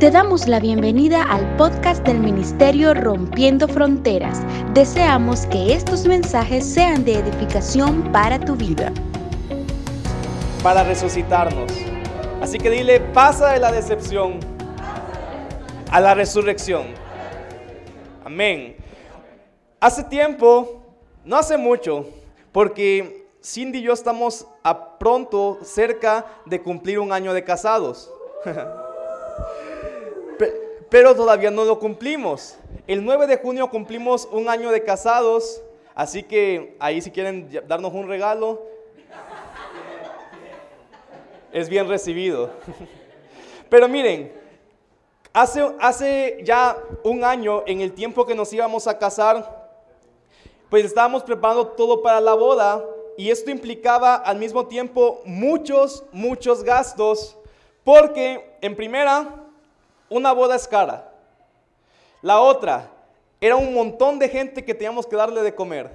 Te damos la bienvenida al podcast del Ministerio Rompiendo Fronteras. Deseamos que estos mensajes sean de edificación para tu vida. Para resucitarnos. Así que dile, pasa de la decepción a la resurrección. Amén. Hace tiempo, no hace mucho, porque Cindy y yo estamos a pronto cerca de cumplir un año de casados. Pero todavía no lo cumplimos. El 9 de junio cumplimos un año de casados, así que ahí si quieren darnos un regalo, es bien recibido. Pero miren, hace ya un año, en el tiempo que nos íbamos a casar, pues estábamos preparando todo para la boda, y esto implicaba al mismo tiempo muchos gastos, porque en primera, una boda es cara. La otra, era un montón de gente que teníamos que darle de comer.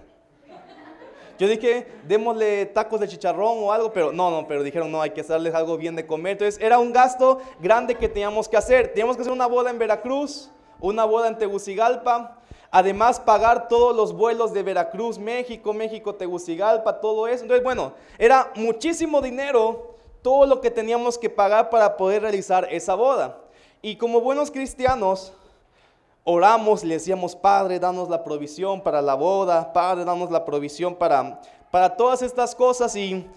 Yo dije, démosle tacos de chicharrón o algo, pero pero dijeron, no, hay que hacerles algo bien de comer. Entonces, era un gasto grande que teníamos que hacer. Teníamos que hacer una boda en Veracruz, una boda en Tegucigalpa. Además, pagar todos los vuelos de Veracruz, México, Tegucigalpa, todo eso. Entonces, era muchísimo dinero todo lo que teníamos que pagar para poder realizar esa boda. Y como buenos cristianos, oramos, le decíamos, Padre, danos la provisión para la boda, Padre, danos la provisión para todas estas cosas. ¿Y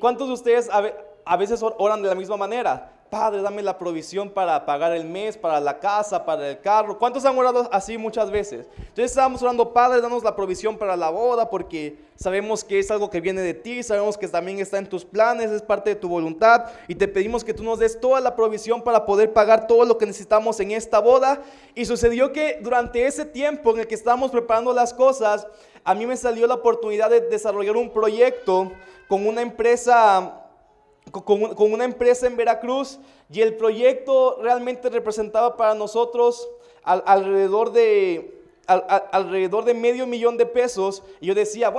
cuántos de ustedes a veces oran de la misma manera? Padre, dame la provisión para pagar el mes, para la casa, para el carro. ¿Cuántos han orado así muchas veces? Entonces estábamos orando, Padre, danos la provisión para la boda, porque sabemos que es algo que viene de ti, sabemos que también está en tus planes, es parte de tu voluntad, y te pedimos que tú nos des toda la provisión para poder pagar todo lo que necesitamos en esta boda. Y sucedió que durante ese tiempo en el que estábamos preparando las cosas, a mí me salió la oportunidad de desarrollar un proyecto con una empresa en Veracruz, y el proyecto realmente representaba para nosotros alrededor de $500,000, y yo decía,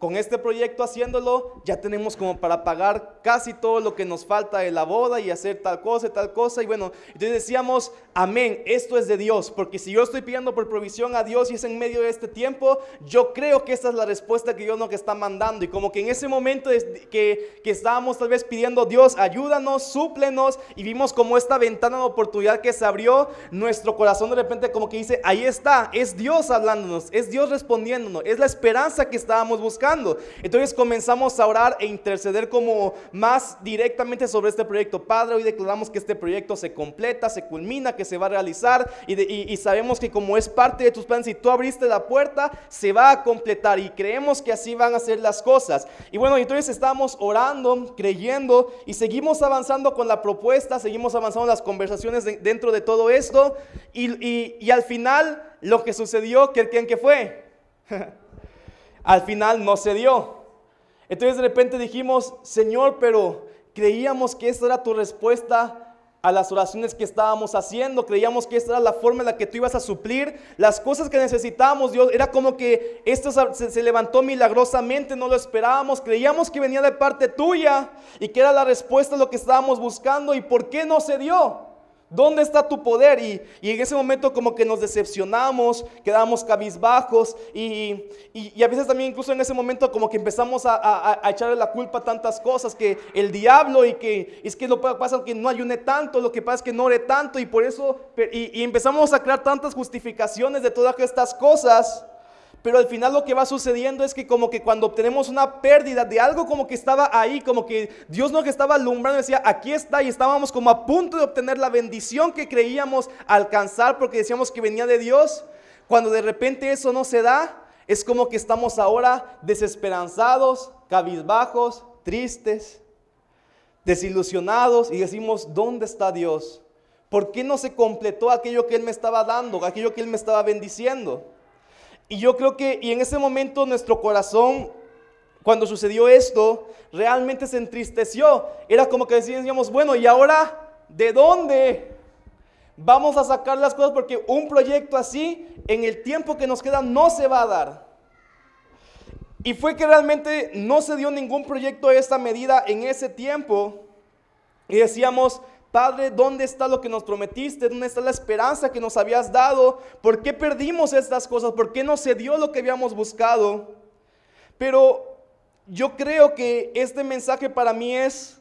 con este proyecto haciéndolo, ya tenemos como para pagar casi todo lo que nos falta de la boda y hacer tal cosa, y entonces decíamos, amén, esto es de Dios, porque si yo estoy pidiendo por provisión a Dios y es en medio de este tiempo, yo creo que esta es la respuesta que Dios nos está mandando. Y como que en ese momento que estábamos tal vez pidiendo, Dios, ayúdanos, súplenos, y vimos como esta ventana de oportunidad que se abrió, nuestro corazón de repente como que dice, ahí está, es Dios hablándonos, es Dios respondiéndonos, es la esperanza que estábamos buscando. Entonces comenzamos a orar e interceder como más directamente sobre este proyecto. Padre, hoy declaramos que este proyecto se completa, se culmina, que se va a realizar, y sabemos que como es parte de tus planes, si tú abriste la puerta, se va a completar, y creemos que así van a ser las cosas. Y entonces estábamos orando, creyendo, y seguimos avanzando con la propuesta, seguimos avanzando las conversaciones dentro de todo esto, y al final lo que sucedió, ¿quién que fue? Al final no se dio. Entonces de repente dijimos, Señor, pero creíamos que esta era tu respuesta a las oraciones que estábamos haciendo, creíamos que esta era la forma en la que tú ibas a suplir las cosas que necesitábamos, Dios. Era como que esto se levantó milagrosamente, no lo esperábamos, creíamos que venía de parte tuya y que era la respuesta a lo que estábamos buscando. ¿Y por qué no se dio? ¿Dónde está tu poder? Y en ese momento como que nos decepcionamos, quedábamos cabizbajos, y a veces también incluso en ese momento como que empezamos a echarle la culpa a tantas cosas, que el diablo, y que es que lo que pasa es que no ayuné tanto, lo que pasa es que no oré tanto, y por eso, y empezamos a crear tantas justificaciones de todas estas cosas. Pero al final lo que va sucediendo es que como que cuando obtenemos una pérdida de algo como que estaba ahí, como que Dios nos estaba alumbrando, decía, aquí está, y estábamos como a punto de obtener la bendición que creíamos alcanzar porque decíamos que venía de Dios. Cuando de repente eso no se da, es como que estamos ahora desesperanzados, cabizbajos, tristes, desilusionados, y decimos, ¿dónde está Dios? ¿Por qué no se completó aquello que Él me estaba dando, aquello que Él me estaba bendiciendo? Y yo creo que, en ese momento nuestro corazón, cuando sucedió esto, realmente se entristeció. Era como que decíamos, ¿y ahora de dónde vamos a sacar las cosas? Porque un proyecto así, en el tiempo que nos queda, no se va a dar. Y fue que realmente no se dio ningún proyecto de esta medida en ese tiempo. Y decíamos, Padre, ¿dónde está lo que nos prometiste? ¿Dónde está la esperanza que nos habías dado? ¿Por qué perdimos estas cosas? ¿Por qué no se dio lo que habíamos buscado? Pero yo creo que este mensaje para mí es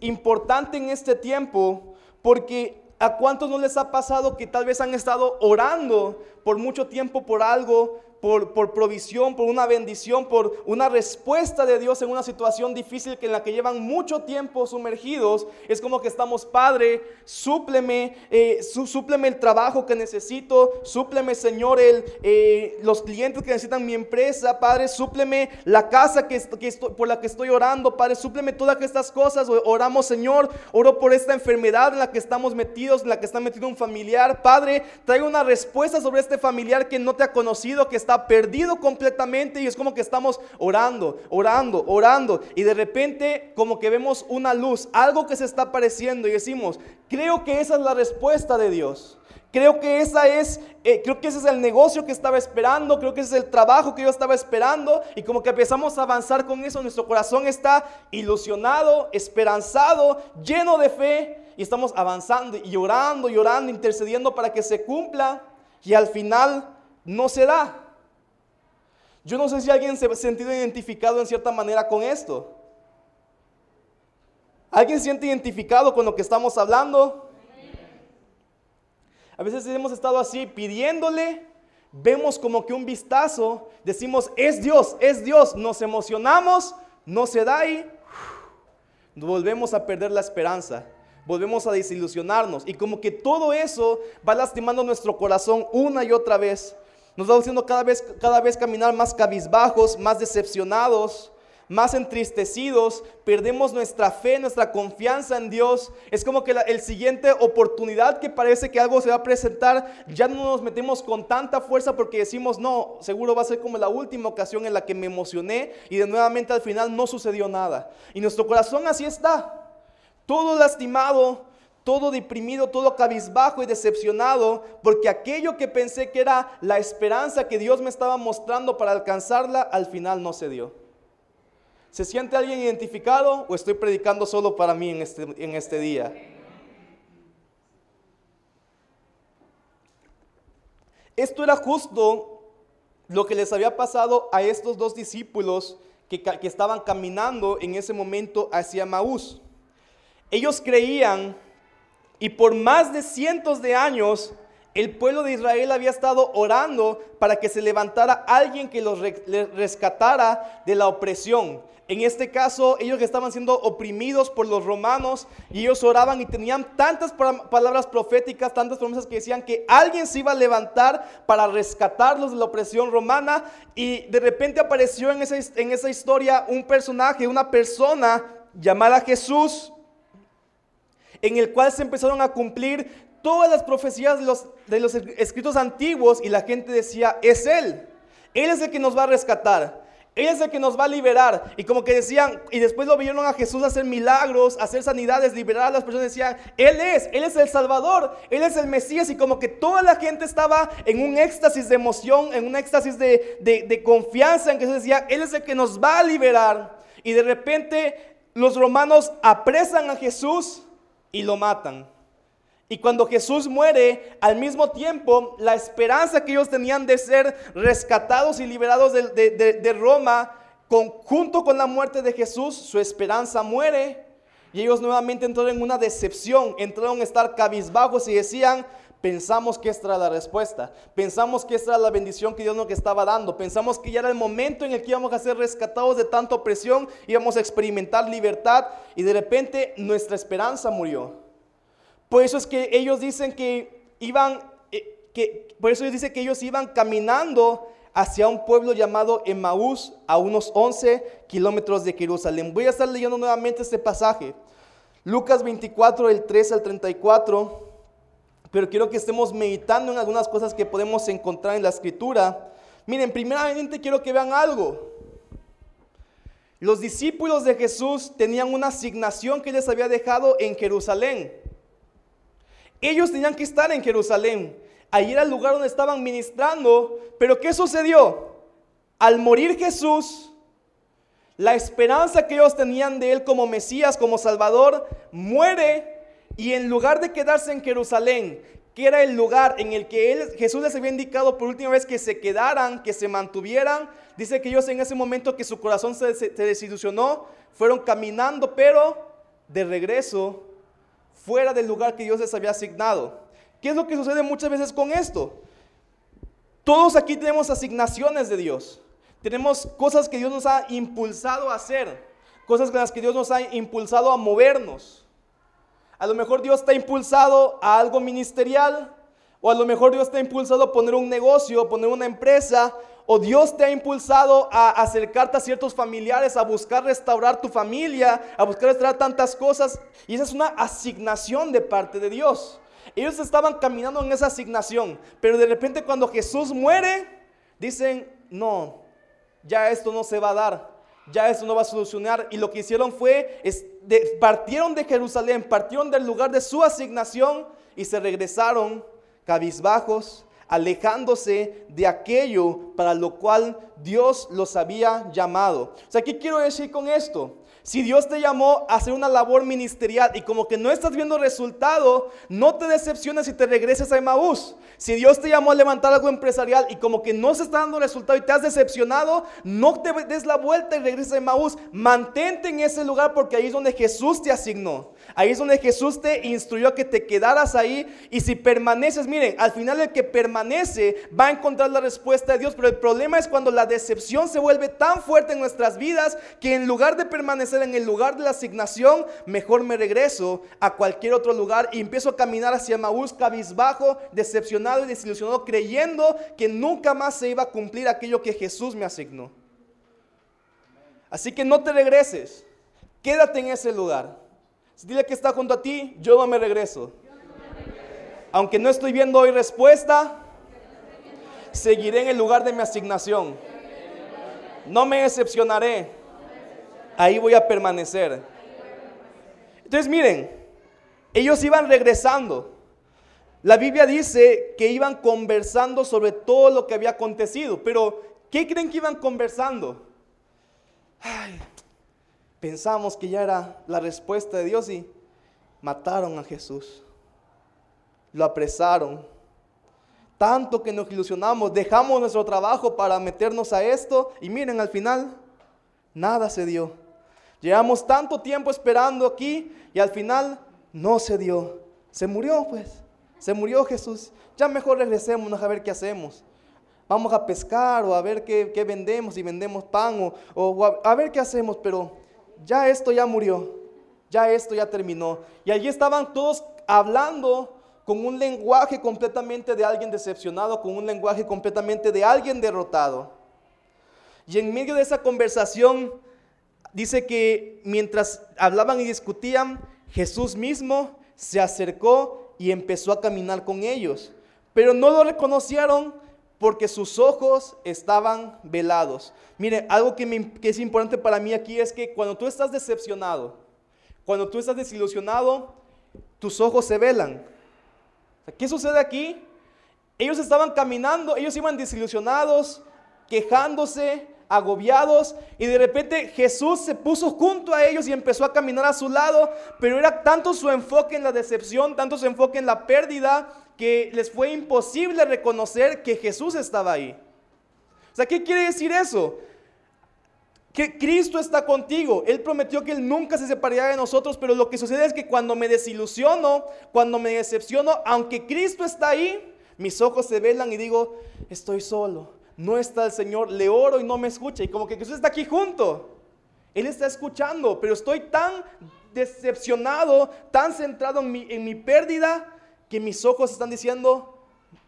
importante en este tiempo, porque ¿a cuántos no les ha pasado que tal vez han estado orando por mucho tiempo por algo? Por provisión, por una bendición, por una respuesta de Dios en una situación difícil en la que llevan mucho tiempo sumergidos. Es como que estamos, Padre, súpleme el trabajo que necesito, súpleme, Señor, los clientes que necesitan mi empresa, Padre, súpleme la casa por la que estoy orando, Padre, súpleme todas estas cosas. Oramos, Señor, oro por esta enfermedad en la que estamos metidos, en la que está metido un familiar, Padre, traigo una respuesta sobre este familiar que no te ha conocido, que está perdido completamente, y es como que estamos orando y de repente como que vemos una luz, algo que se está apareciendo y decimos, creo que esa es la respuesta de Dios, creo que ese es el negocio que estaba esperando, creo que ese es el trabajo que yo estaba esperando, y como que empezamos a avanzar con eso, nuestro corazón está ilusionado, esperanzado, lleno de fe, y estamos avanzando y orando, intercediendo para que se cumpla, y al final no se da. Yo no sé si alguien se ha sentido identificado en cierta manera con esto. ¿Alguien se siente identificado con lo que estamos hablando? A veces hemos estado así pidiéndole, vemos como que un vistazo, decimos es Dios, nos emocionamos, no se da y volvemos a perder la esperanza. Volvemos a desilusionarnos y como que todo eso va lastimando nuestro corazón una y otra vez. Nos va haciendo cada vez caminar más cabizbajos, más decepcionados, más entristecidos. Perdemos nuestra fe, nuestra confianza en Dios. Es como que el siguiente oportunidad que parece que algo se va a presentar, ya no nos metemos con tanta fuerza porque decimos, no, seguro va a ser como la última ocasión en la que me emocioné y de nuevamente al final no sucedió nada. Y nuestro corazón así está, todo lastimado, todo deprimido, todo cabizbajo y decepcionado, porque aquello que pensé que era la esperanza que Dios me estaba mostrando para alcanzarla, al final no se dio. ¿Se siente alguien identificado o estoy predicando solo para mí en este día? Esto era justo lo que les había pasado a estos dos discípulos que estaban caminando en ese momento hacia Emaús. Ellos creían, y por más de cientos de años, el pueblo de Israel había estado orando para que se levantara alguien que los rescatara de la opresión. En este caso, ellos que estaban siendo oprimidos por los romanos, y ellos oraban y tenían tantas palabras proféticas, tantas promesas que decían que alguien se iba a levantar para rescatarlos de la opresión romana, y de repente apareció en esa historia un personaje, una persona llamada Jesús, en el cual se empezaron a cumplir todas las profecías de los escritos antiguos, y la gente decía, es Él es el que nos va a rescatar, Él es el que nos va a liberar, y como que decían, y después lo vieron a Jesús hacer milagros, hacer sanidades, liberar a las personas, decían, Él es el Salvador, Él es el Mesías, y como que toda la gente estaba en un éxtasis de emoción, en un éxtasis de confianza, en que Jesús decía, Él es el que nos va a liberar, y de repente los romanos apresan a Jesús, y lo matan. Y cuando Jesús muere, al mismo tiempo, la esperanza que ellos tenían de ser rescatados y liberados de Roma, junto con la muerte de Jesús, su esperanza muere. Y ellos nuevamente entraron en una decepción, entraron a estar cabizbajos y decían, pensamos que esta era la respuesta, pensamos que esta era la bendición que Dios nos estaba dando, pensamos que ya era el momento en el que íbamos a ser rescatados de tanta opresión, íbamos a experimentar libertad, y de repente nuestra esperanza murió. Por eso es que ellos dicen que ellos iban caminando hacia un pueblo llamado Emaús, a unos 11 kilómetros de Jerusalén. Voy a estar leyendo nuevamente este pasaje, Lucas 24, del 13 al 34. Pero quiero que estemos meditando en algunas cosas que podemos encontrar en la Escritura. Miren, primeramente quiero que vean algo. Los discípulos de Jesús tenían una asignación que les había dejado en Jerusalén. Ellos tenían que estar en Jerusalén. Allí era el lugar donde estaban ministrando. Pero ¿qué sucedió? Al morir Jesús, la esperanza que ellos tenían de él como Mesías, como Salvador, muere, y en lugar de quedarse en Jerusalén, que era el lugar en el que Jesús les había indicado por última vez que se quedaran, que se mantuvieran, dice que ellos en ese momento que su corazón se desilusionó, fueron caminando, pero de regreso, fuera del lugar que Dios les había asignado. ¿Qué es lo que sucede muchas veces con esto? Todos aquí tenemos asignaciones de Dios, tenemos cosas que Dios nos ha impulsado a hacer, cosas con las que Dios nos ha impulsado a movernos. A lo mejor Dios te ha impulsado a algo ministerial, o a lo mejor Dios te ha impulsado a poner un negocio, poner una empresa, o Dios te ha impulsado a acercarte a ciertos familiares, a buscar restaurar tu familia, a buscar restaurar tantas cosas, y esa es una asignación de parte de Dios. Ellos estaban caminando en esa asignación, pero de repente cuando Jesús muere, dicen, no, ya esto no se va a dar. Ya eso no va a solucionar. Y lo que hicieron fue, partieron de Jerusalén, partieron del lugar de su asignación y se regresaron cabizbajos, alejándose de aquello para lo cual Dios los había llamado. O sea, ¿qué quiero decir con esto? Si Dios te llamó a hacer una labor ministerial y como que no estás viendo resultado, no te decepciones y te regreses a Emaús. Si Dios te llamó a levantar algo empresarial y como que no se está dando resultado y te has decepcionado, no te des la vuelta y regreses a Emaús. Mantente en ese lugar porque ahí es donde Jesús te asignó. Ahí es donde Jesús te instruyó a que te quedaras ahí. Y si permaneces, miren, al final el que permanece va a encontrar la respuesta de Dios. Pero el problema es cuando la decepción se vuelve tan fuerte en nuestras vidas que en lugar de permanecer en el lugar de la asignación, mejor me regreso a cualquier otro lugar y empiezo a caminar hacia Emaús cabizbajo, decepcionado y desilusionado, creyendo que nunca más se iba a cumplir aquello que Jesús me asignó. Así que no te regreses, quédate en ese lugar. Dile que está junto a ti, yo no me regreso. Aunque no estoy viendo hoy respuesta, seguiré en el lugar de mi asignación. No me decepcionaré. Ahí voy a permanecer. Entonces miren, ellos iban regresando. La Biblia dice que iban conversando sobre todo lo que había acontecido. Pero, ¿qué creen que iban conversando? Ay, pensamos que ya era la respuesta de Dios y mataron a Jesús. Lo apresaron. Tanto que nos ilusionamos, dejamos nuestro trabajo para meternos a esto. Y miren, al final, nada se dio. Llevamos tanto tiempo esperando aquí y al final no se dio. Se murió pues, se murió Jesús. Ya mejor regresémonos a ver qué hacemos. Vamos a pescar o a ver qué vendemos, si vendemos pan o a ver qué hacemos. Pero ya esto ya murió, ya esto ya terminó. Y allí estaban todos hablando con un lenguaje completamente de alguien decepcionado, con un lenguaje completamente de alguien derrotado. Y en medio de esa conversación, dice que mientras hablaban y discutían, Jesús mismo se acercó y empezó a caminar con ellos. Pero no lo reconocieron porque sus ojos estaban velados. Miren, algo que es importante para mí aquí es que cuando tú estás decepcionado, cuando tú estás desilusionado, tus ojos se velan. ¿Qué sucede aquí? Ellos estaban caminando, ellos iban desilusionados, quejándose, agobiados, y de repente Jesús se puso junto a ellos y empezó a caminar a su lado, pero era tanto su enfoque en la decepción, tanto su enfoque en la pérdida, que les fue imposible reconocer que Jesús estaba ahí. O sea, ¿qué quiere decir eso? Que Cristo está contigo. Él prometió que Él nunca se separaría de nosotros, pero lo que sucede es que cuando me desilusiono, cuando me decepciono, aunque Cristo está ahí, mis ojos se velan y digo, estoy solo. No está el Señor, le oro y no me escucha. Y como que Jesús está aquí junto. Él está escuchando, pero estoy tan decepcionado, tan centrado en mi pérdida, que mis ojos están diciendo,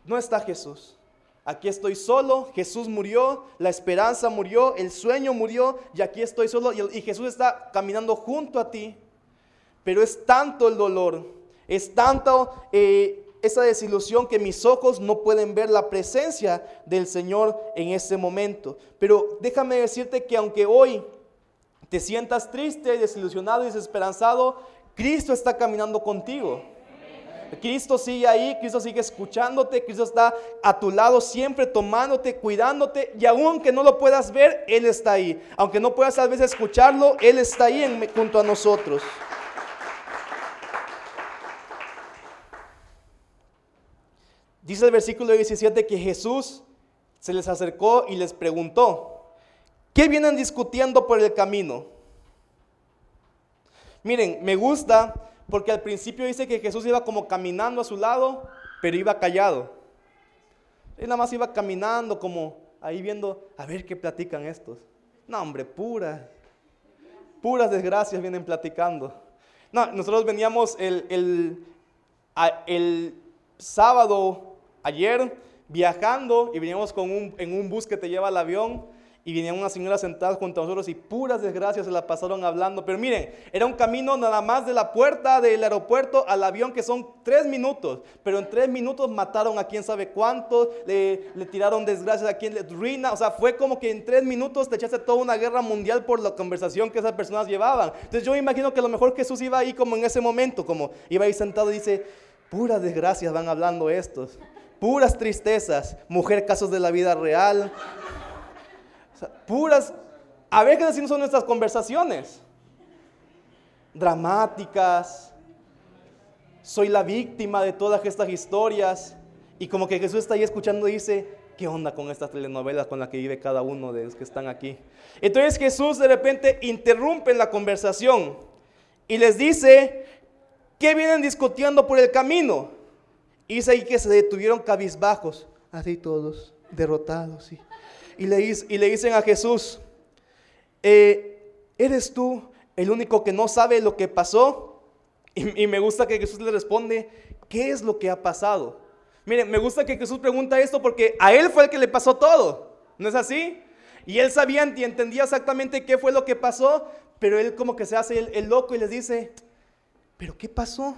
no está Jesús. Aquí estoy solo, Jesús murió, la esperanza murió, el sueño murió, y aquí estoy solo. Y Jesús está caminando junto a ti. Pero es tanto el dolor, es tanto esa desilusión que mis ojos no pueden ver la presencia del Señor en ese momento. Pero déjame decirte que aunque hoy te sientas triste, desilusionado y desesperanzado, Cristo está caminando contigo. Cristo sigue ahí, Cristo sigue escuchándote, Cristo está a tu lado siempre, tomándote, cuidándote, y aunque no lo puedas ver, Él está ahí. Aunque no puedas a veces escucharlo, Él está ahí junto a nosotros. Dice el versículo 17 que Jesús se les acercó y les preguntó, ¿qué vienen discutiendo por el camino? Miren, me gusta porque al principio dice que Jesús iba como caminando a su lado, pero iba callado. Él nada más iba caminando como ahí viendo, a ver qué platican estos. No, hombre, puras desgracias vienen platicando. No, nosotros veníamos el sábado ayer viajando y veníamos en un bus que te lleva al avión. Y vinieron unas señoras sentadas junto a nosotros y puras desgracias se la pasaron hablando. Pero miren, era un camino nada más de la puerta del aeropuerto al avión que son 3 minutos. Pero en 3 minutos mataron a quién sabe cuántos, le tiraron desgracias a quien le ruina. O sea, fue como que en 3 minutos te echaste toda una guerra mundial por la conversación que esas personas llevaban. Entonces yo imagino que a lo mejor Jesús iba ahí como en ese momento, como iba ahí sentado y dice, puras desgracias van hablando estos, puras tristezas, mujer casos de la vida real. O sea, puras, a ver qué decimos son nuestras conversaciones, dramáticas, soy la víctima de todas estas historias, y como que Jesús está ahí escuchando y dice, ¿qué onda con estas telenovelas con las que vive cada uno de los que están aquí? Entonces Jesús de repente interrumpe la conversación y les dice, ¿qué vienen discutiendo por el camino? Y dice ahí que se detuvieron cabizbajos, así todos, derrotados, sí. Y le dicen a Jesús, ¿eres tú el único que no sabe lo que pasó? Y me gusta que Jesús le responde, ¿qué es lo que ha pasado? Miren, me gusta que Jesús pregunta esto porque a él fue el que le pasó todo, ¿no es así? Y él sabía y entendía exactamente qué fue lo que pasó, pero él como que se hace el loco y les dice, ¿pero qué pasó?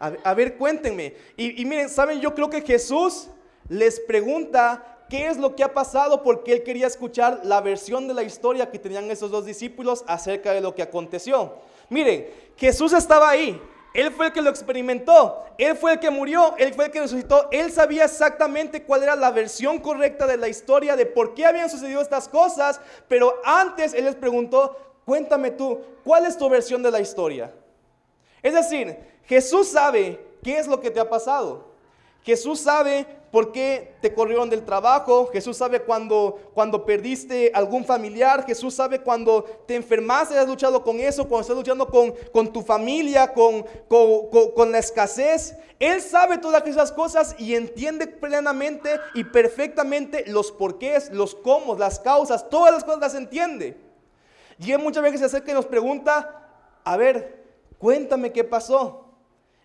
A ver, cuéntenme. Y miren, ¿saben? Yo creo que Jesús les pregunta, ¿qué es lo que ha pasado? Porque él quería escuchar la versión de la historia que tenían esos 2 discípulos acerca de lo que aconteció. Miren, Jesús estaba ahí. Él fue el que lo experimentó. Él fue el que murió. Él fue el que resucitó. Él sabía exactamente cuál era la versión correcta de la historia, de por qué habían sucedido estas cosas. Pero antes él les preguntó, cuéntame tú, ¿cuál es tu versión de la historia? Es decir, Jesús sabe qué es lo que te ha pasado. Jesús sabe por qué te corrieron del trabajo. Jesús sabe cuando perdiste algún familiar. Jesús sabe cuando te enfermaste, has luchado con eso, cuando estás luchando con tu familia, con la escasez. Él sabe todas esas cosas y entiende plenamente y perfectamente los porqués, los cómo, las causas, todas las cosas las entiende. Y él muchas veces se acerca y nos pregunta, a ver, cuéntame qué pasó.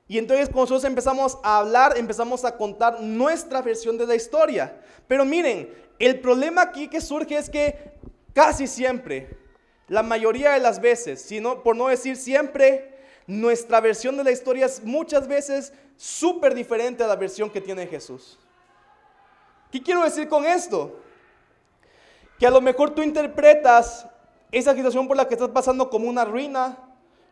Y entonces cuando nosotros empezamos a hablar, empezamos a contar nuestra versión de la historia. Pero miren, el problema aquí que surge es que casi siempre, la mayoría de las veces, por no decir siempre, nuestra versión de la historia es muchas veces súper diferente a la versión que tiene Jesús. ¿Qué quiero decir con esto? Que a lo mejor tú interpretas esa situación por la que estás pasando como una ruina,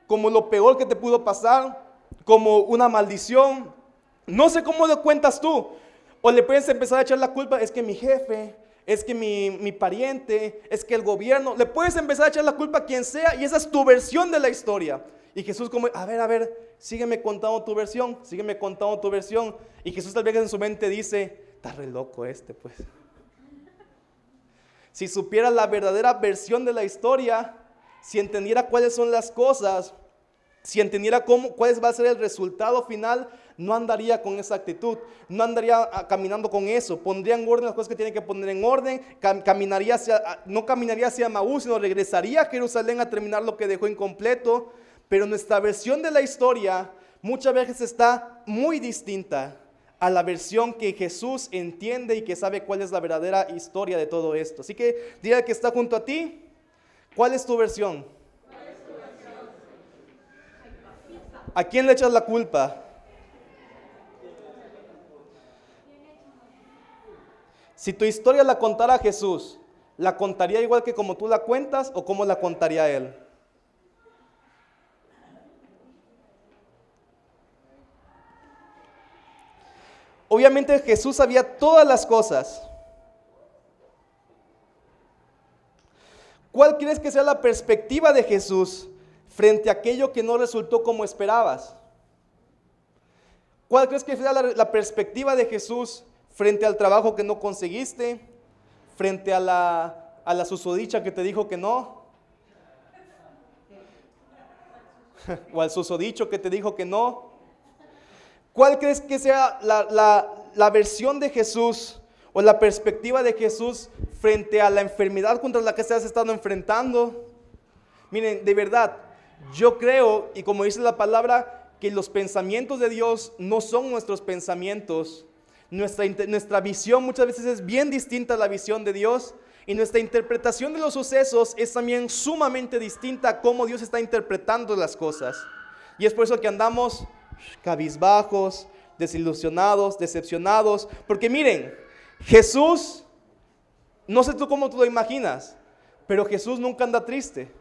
como lo peor que te pudo pasar, como una maldición, no sé cómo lo cuentas tú, o le puedes empezar a echar la culpa, es que mi jefe, es que mi pariente, es que el gobierno, le puedes empezar a echar la culpa a quien sea y esa es tu versión de la historia. Y Jesús como, a ver, sígueme contando tu versión, y Jesús tal vez en su mente dice, está re loco pues. Si supiera la verdadera versión de la historia, si entendiera cuáles son las cosas, si entendiera cuál va a ser el resultado final, no andaría con esa actitud, no andaría caminando con eso, pondría en orden las cosas que tiene que poner en orden, no caminaría hacia Emaús, sino regresaría a Jerusalén a terminar lo que dejó incompleto. Pero nuestra versión de la historia muchas veces está muy distinta a la versión que Jesús entiende y que sabe cuál es la verdadera historia de todo esto. Así que dile al que está junto a ti, ¿cuál es tu versión? ¿A quién le echas la culpa? Si tu historia la contara Jesús, ¿la contaría igual que como tú la cuentas o cómo la contaría Él? Obviamente Jesús sabía todas las cosas. ¿Cuál crees que sea la perspectiva de Jesús frente a aquello que no resultó como esperabas? ¿Cuál crees que sea la perspectiva de Jesús frente al trabajo que no conseguiste? Frente a la susodicha que te dijo que no. O al susodicho que te dijo que no. ¿Cuál crees que sea la versión de Jesús o la perspectiva de Jesús frente a la enfermedad contra la que se has estado enfrentando? Miren, de verdad, yo creo, y como dice la palabra, que los pensamientos de Dios no son nuestros pensamientos. Nuestra visión muchas veces es bien distinta a la visión de Dios, y nuestra interpretación de los sucesos es también sumamente distinta a cómo Dios está interpretando las cosas. Y es por eso que andamos cabizbajos, desilusionados, decepcionados, porque miren, Jesús, no sé tú cómo tú lo imaginas, pero Jesús nunca anda triste.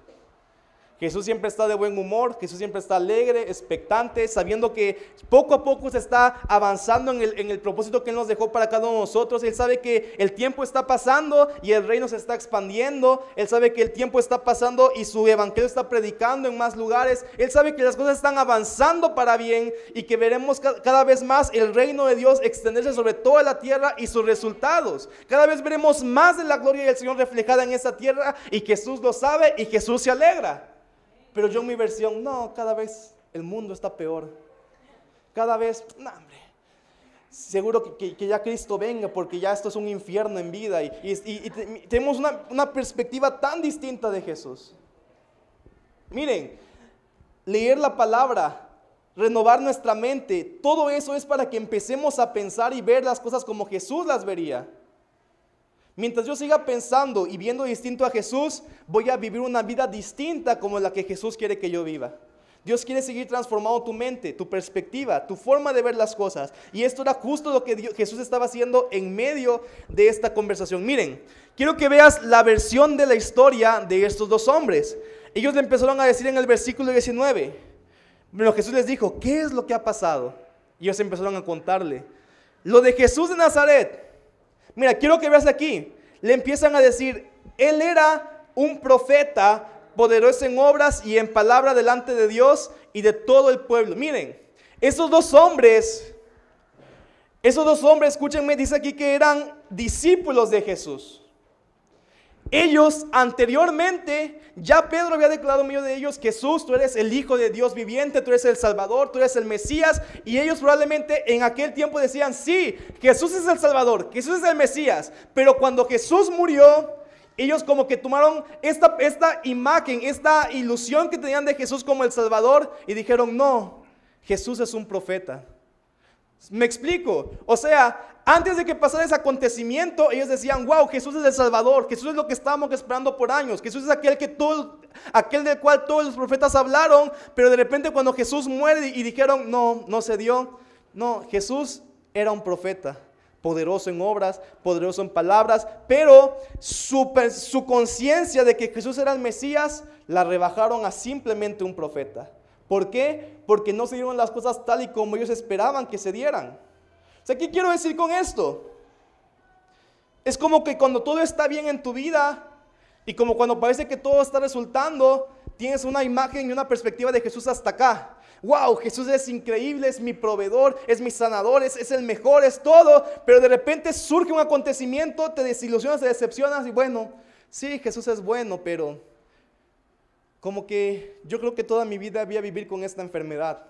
Jesús siempre está de buen humor, Jesús siempre está alegre, expectante, sabiendo que poco a poco se está avanzando en el propósito que Él nos dejó para cada uno de nosotros. Él sabe que el tiempo está pasando y el reino se está expandiendo. Él sabe que el tiempo está pasando y su evangelio está predicando en más lugares. Él sabe que las cosas están avanzando para bien y que veremos cada vez más el reino de Dios extenderse sobre toda la tierra y sus resultados. Cada vez veremos más de la gloria del Señor reflejada en esta tierra, y Jesús lo sabe y Jesús se alegra. Pero yo en mi versión, no, cada vez el mundo está peor. Cada vez, no hombre, seguro que ya Cristo venga, porque ya esto es un infierno en vida. Y tenemos una perspectiva tan distinta de Jesús. Miren, leer la palabra, renovar nuestra mente, todo eso es para que empecemos a pensar y ver las cosas como Jesús las vería. Mientras yo siga pensando y viendo distinto a Jesús, voy a vivir una vida distinta como la que Jesús quiere que yo viva. Dios quiere seguir transformando tu mente, tu perspectiva, tu forma de ver las cosas. Y esto era justo lo que Jesús estaba haciendo en medio de esta conversación. Miren, quiero que veas la versión de la historia de estos dos hombres. Ellos le empezaron a decir en el versículo 19. Pero Jesús les dijo, ¿qué es lo que ha pasado? Y ellos empezaron a contarle. Lo de Jesús de Nazaret. Mira, quiero que veas aquí, le empiezan a decir, él era un profeta poderoso en obras y en palabra delante de Dios y de todo el pueblo. Miren, esos dos hombres, escúchenme, dice aquí que eran discípulos de Jesús. Ellos anteriormente, ya Pedro había declarado en medio de ellos, Jesús, tú eres el Hijo de Dios viviente, tú eres el Salvador, tú eres el Mesías. Y ellos probablemente en aquel tiempo decían, sí, Jesús es el Salvador, Jesús es el Mesías. Pero cuando Jesús murió, ellos como que tomaron esta imagen, esta ilusión que tenían de Jesús como el Salvador y dijeron, no, Jesús es un profeta. ¿Me explico? O sea, antes de que pasara ese acontecimiento, ellos decían, wow, Jesús es el Salvador, Jesús es lo que estábamos esperando por años, Jesús es aquel del cual todos los profetas hablaron, pero de repente cuando Jesús muere y dijeron, no se dio, no, Jesús era un profeta, poderoso en obras, poderoso en palabras, pero su conciencia de que Jesús era el Mesías, la rebajaron a simplemente un profeta. ¿Por qué? Porque no se dieron las cosas tal y como ellos esperaban que se dieran. O sea, ¿qué quiero decir con esto? Es como que cuando todo está bien en tu vida y como cuando parece que todo está resultando, tienes una imagen y una perspectiva de Jesús hasta acá. Wow, Jesús es increíble, es mi proveedor, es mi sanador, es el mejor, es todo. Pero de repente surge un acontecimiento, te desilusionas, te decepcionas y bueno, sí, Jesús es bueno, pero como que yo creo que toda mi vida voy a vivir con esta enfermedad.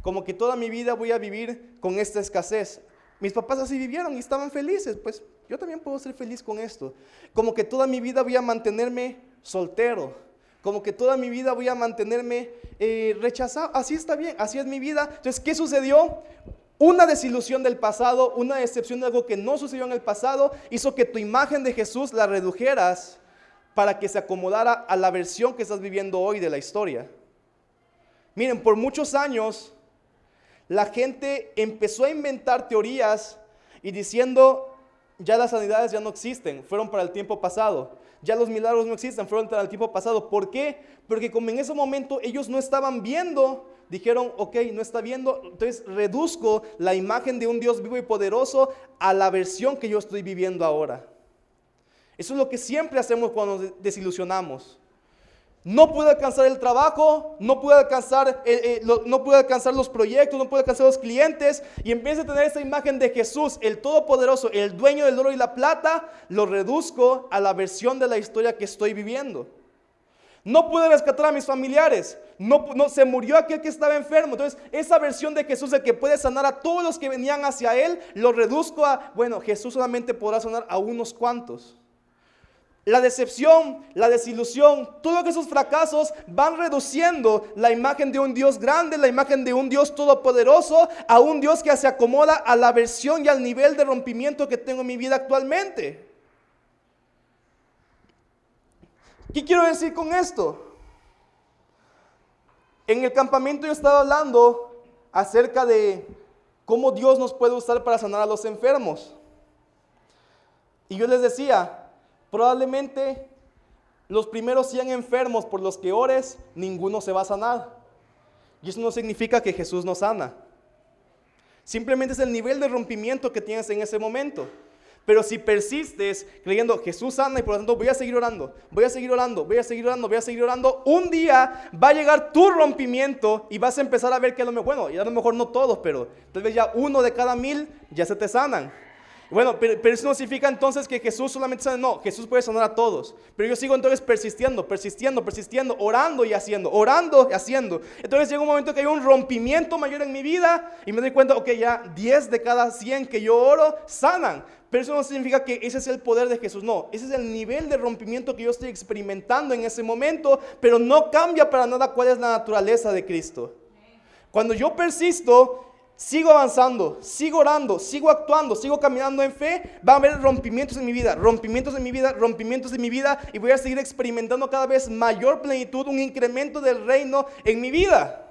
Como que toda mi vida voy a vivir con esta escasez. Mis papás así vivieron y estaban felices, pues yo también puedo ser feliz con esto. Como que toda mi vida voy a mantenerme soltero. Como que toda mi vida voy a mantenerme rechazado. Así está bien, así es mi vida. Entonces, ¿qué sucedió? Una desilusión del pasado, una decepción de algo que no sucedió en el pasado, hizo que tu imagen de Jesús la redujeras para que se acomodara a la versión que estás viviendo hoy de la historia. Miren, por muchos años, la gente empezó a inventar teorías y diciendo, ya las sanidades ya no existen, fueron para el tiempo pasado. Ya los milagros no existen, fueron para el tiempo pasado. ¿Por qué? Porque como en ese momento ellos no estaban viendo dijeron, ok, no está viendo, entonces reduzco la imagen de un Dios vivo y poderoso a la versión que yo estoy viviendo ahora. Eso es lo que siempre hacemos cuando nos desilusionamos. No pude alcanzar el trabajo, no pude alcanzar los proyectos, no pude alcanzar los clientes. Y en vez de tener esa imagen de Jesús, el Todopoderoso, el dueño del oro y la plata, lo reduzco a la versión de la historia que estoy viviendo. No pude rescatar a mis familiares, se murió aquel que estaba enfermo. Entonces, esa versión de Jesús, el que puede sanar a todos los que venían hacia Él, lo reduzco a, bueno, Jesús solamente podrá sanar a unos cuantos. La decepción, la desilusión, todos esos fracasos van reduciendo la imagen de un Dios grande, la imagen de un Dios todopoderoso, a un Dios que se acomoda a la versión y al nivel de rompimiento que tengo en mi vida actualmente. ¿Qué quiero decir con esto? En el campamento yo estaba hablando acerca de cómo Dios nos puede usar para sanar a los enfermos. Y yo les decía, probablemente los primeros 100 enfermos por los que ores, ninguno se va a sanar. Y eso no significa que Jesús no sana. Simplemente es el nivel de rompimiento que tienes en ese momento. Pero si persistes creyendo Jesús sana y por lo tanto voy a seguir orando, un día va a llegar tu rompimiento y vas a empezar a ver que a lo mejor, bueno, y a lo mejor no todos, pero tal vez ya 1 de cada 1000 ya se te sanan. Bueno, pero eso no significa entonces que Jesús solamente sana. No, Jesús puede sanar a todos. Pero yo sigo entonces persistiendo, orando y haciendo. Entonces llega un momento que hay un rompimiento mayor en mi vida y me doy cuenta, ok, ya 10 de cada 100 que yo oro sanan. Pero eso no significa que ese es el poder de Jesús. No, ese es el nivel de rompimiento que yo estoy experimentando en ese momento, pero no cambia para nada cuál es la naturaleza de Cristo. Cuando yo persisto, sigo avanzando, sigo orando, sigo actuando, sigo caminando en fe, va a haber rompimientos en mi vida, y voy a seguir experimentando cada vez mayor plenitud, un incremento del reino en mi vida.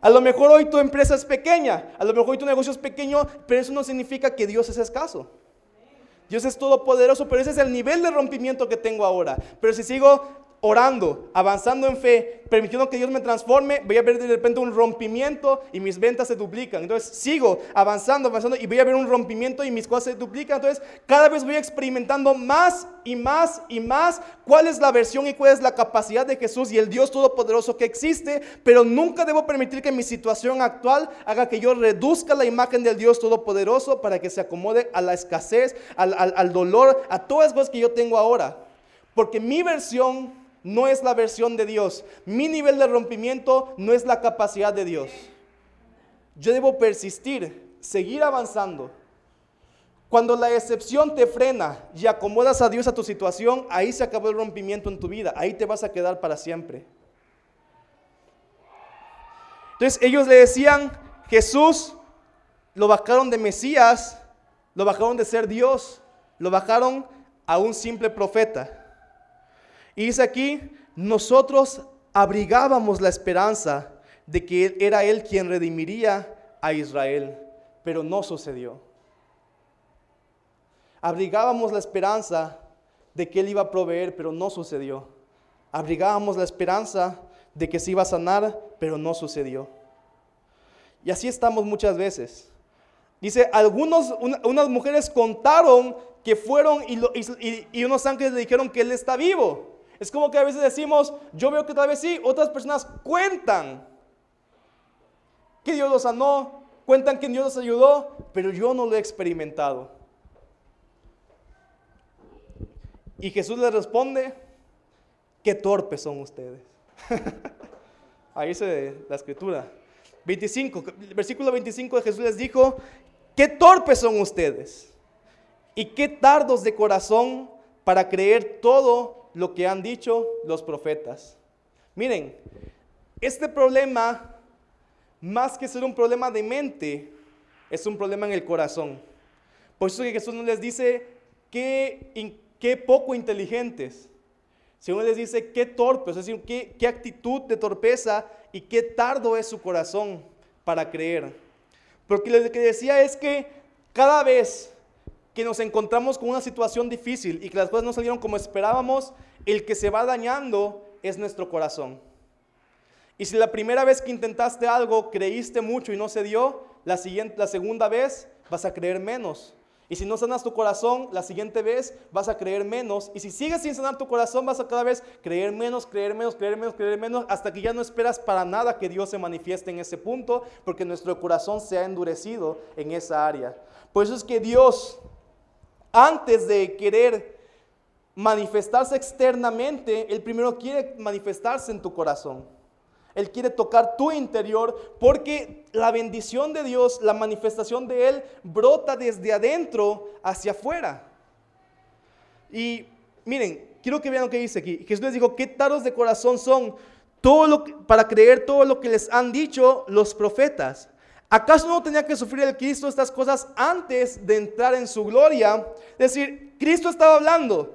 A lo mejor hoy tu empresa es pequeña, a lo mejor hoy tu negocio es pequeño, pero eso no significa que Dios es escaso. Dios es todopoderoso, pero ese es el nivel de rompimiento que tengo ahora. Pero si sigo orando, avanzando en fe, permitiendo que Dios me transforme, voy a ver de repente un rompimiento y mis ventas se duplican. Entonces sigo avanzando y voy a ver un rompimiento y mis cosas se duplican. Entonces cada vez voy experimentando más cuál es la versión y cuál es la capacidad de Jesús y el Dios todopoderoso que existe, pero nunca debo permitir que mi situación actual haga que yo reduzca la imagen del Dios todopoderoso para que se acomode a la escasez, al dolor, a todas las cosas que yo tengo ahora. Porque mi versión no es la versión de Dios. Mi nivel de rompimiento no es la capacidad de Dios. Yo debo persistir, seguir avanzando. Cuando la decepción te frena y acomodas a Dios a tu situación, ahí se acabó el rompimiento en tu vida. Ahí te vas a quedar para siempre. Entonces ellos le decían, Jesús, lo bajaron de Mesías, lo bajaron de ser Dios, lo bajaron a un simple profeta. Y dice aquí, nosotros abrigábamos la esperanza de que era Él quien redimiría a Israel, pero no sucedió. Abrigábamos la esperanza de que Él iba a proveer, pero no sucedió. Abrigábamos la esperanza de que se iba a sanar, pero no sucedió. Y así estamos muchas veces. Dice, unas mujeres contaron que fueron y unos ángeles le dijeron que Él está vivo. Es como que a veces decimos, yo veo que tal vez sí, otras personas cuentan que Dios los sanó, cuentan que Dios los ayudó, pero yo no lo he experimentado. Y Jesús les responde, qué torpes son ustedes. Ahí dice la escritura. 25, versículo 25 de Jesús les dijo, qué torpes son ustedes y qué tardos de corazón para creer todo lo que han dicho los profetas. Miren, este problema, más que ser un problema de mente, es un problema en el corazón. Por eso que Jesús no les dice qué poco inteligentes, sino les dice qué torpes, es decir, qué actitud de torpeza y qué tardo es su corazón para creer. Porque lo que decía es que cada vez que nos encontramos con una situación difícil y que las cosas no salieron como esperábamos, el que se va dañando es nuestro corazón. Y si la primera vez que intentaste algo creíste mucho y no se dio, la segunda vez vas a creer menos. Y si no sanas tu corazón, la siguiente vez vas a creer menos. Y si sigues sin sanar tu corazón, vas a cada vez creer menos, hasta que ya no esperas para nada que Dios se manifieste en ese punto, porque nuestro corazón se ha endurecido en esa área. Por eso es que Dios, antes de querer manifestarse externamente, Él primero quiere manifestarse en tu corazón. Él quiere tocar tu interior, porque la bendición de Dios, la manifestación de Él, brota desde adentro hacia afuera. Y miren, quiero que vean lo que dice aquí. Jesús les dijo, ¿qué taros de corazón son para creer todo lo que les han dicho los profetas? ¿Acaso no tenía que sufrir el Cristo estas cosas antes de entrar en su gloria? Es decir, Cristo estaba hablando.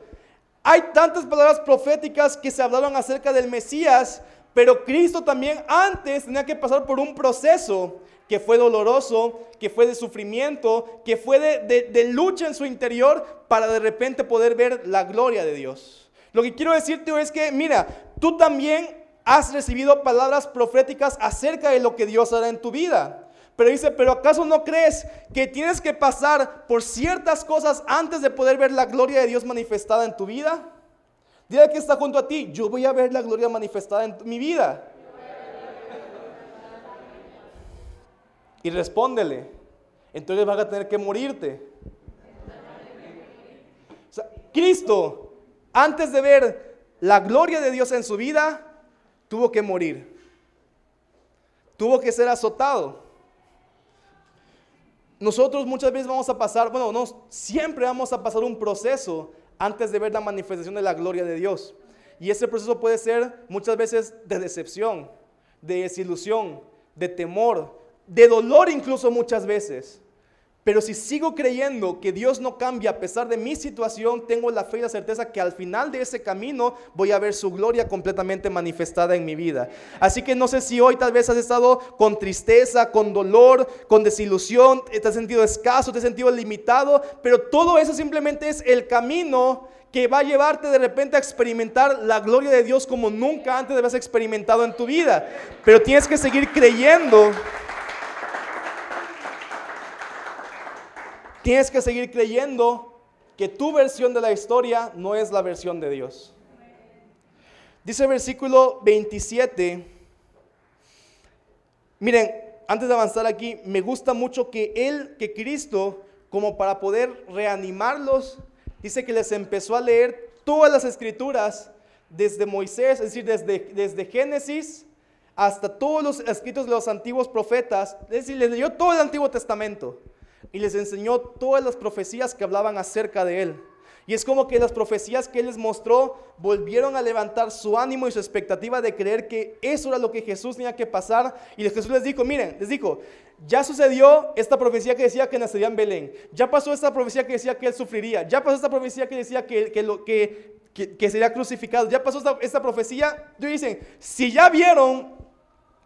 Hay tantas palabras proféticas que se hablaron acerca del Mesías, pero Cristo también antes tenía que pasar por un proceso que fue doloroso, que fue de sufrimiento, que fue de lucha en su interior para de repente poder ver la gloria de Dios. Lo que quiero decirte es que, mira, tú también has recibido palabras proféticas acerca de lo que Dios hará en tu vida. Pero dice, ¿pero acaso no crees que tienes que pasar por ciertas cosas antes de poder ver la gloria de Dios manifestada en tu vida? Dile que está junto a ti, yo voy a ver la gloria manifestada en mi vida. Y respóndele, entonces vas a tener que morirte. O sea, Cristo, antes de ver la gloria de Dios en su vida, tuvo que morir. Tuvo que ser azotado. Nosotros muchas veces vamos a pasar, siempre vamos a pasar un proceso antes de ver la manifestación de la gloria de Dios. Y ese proceso puede ser muchas veces de decepción, de desilusión, de temor, de dolor incluso muchas veces. Pero si sigo creyendo que Dios no cambia a pesar de mi situación, tengo la fe y la certeza que al final de ese camino voy a ver su gloria completamente manifestada en mi vida. Así que no sé si hoy tal vez has estado con tristeza, con dolor, con desilusión, te has sentido escaso, te has sentido limitado, pero todo eso simplemente es el camino que va a llevarte de repente a experimentar la gloria de Dios como nunca antes habías experimentado en tu vida. Pero tienes que seguir creyendo. Tienes que seguir creyendo que tu versión de la historia no es la versión de Dios. Dice el versículo 27. Miren, antes de avanzar aquí, me gusta mucho que Cristo, como para poder reanimarlos, dice que les empezó a leer todas las escrituras desde Moisés, es decir, desde Génesis hasta todos los escritos de los antiguos profetas. Es decir, les leyó todo el Antiguo Testamento. Y les enseñó todas las profecías que hablaban acerca de Él. Y es como que las profecías que Él les mostró volvieron a levantar su ánimo y su expectativa de creer que eso era lo que Jesús tenía que pasar. Y Jesús les dijo, miren, ya sucedió esta profecía que decía que nacería en Belén. Ya pasó esta profecía que decía que Él sufriría. Ya pasó esta profecía que decía que sería crucificado. Ya pasó esta profecía. Y dicen, si ya vieron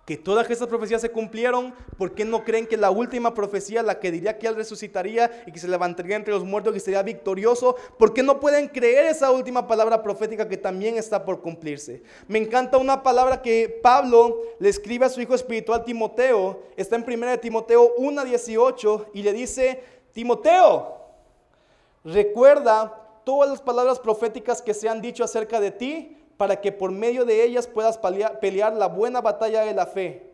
que todas estas profecías se cumplieron, ¿por qué no creen que la última profecía, la que diría que Él resucitaría y que se levantaría entre los muertos, que sería victorioso, por qué no pueden creer esa última palabra profética que también está por cumplirse? Me encanta una palabra que Pablo le escribe a su hijo espiritual Timoteo, está en 1 Timoteo 1:18 y le dice, Timoteo, recuerda todas las palabras proféticas que se han dicho acerca de ti, para que por medio de ellas puedas pelear la buena batalla de la fe.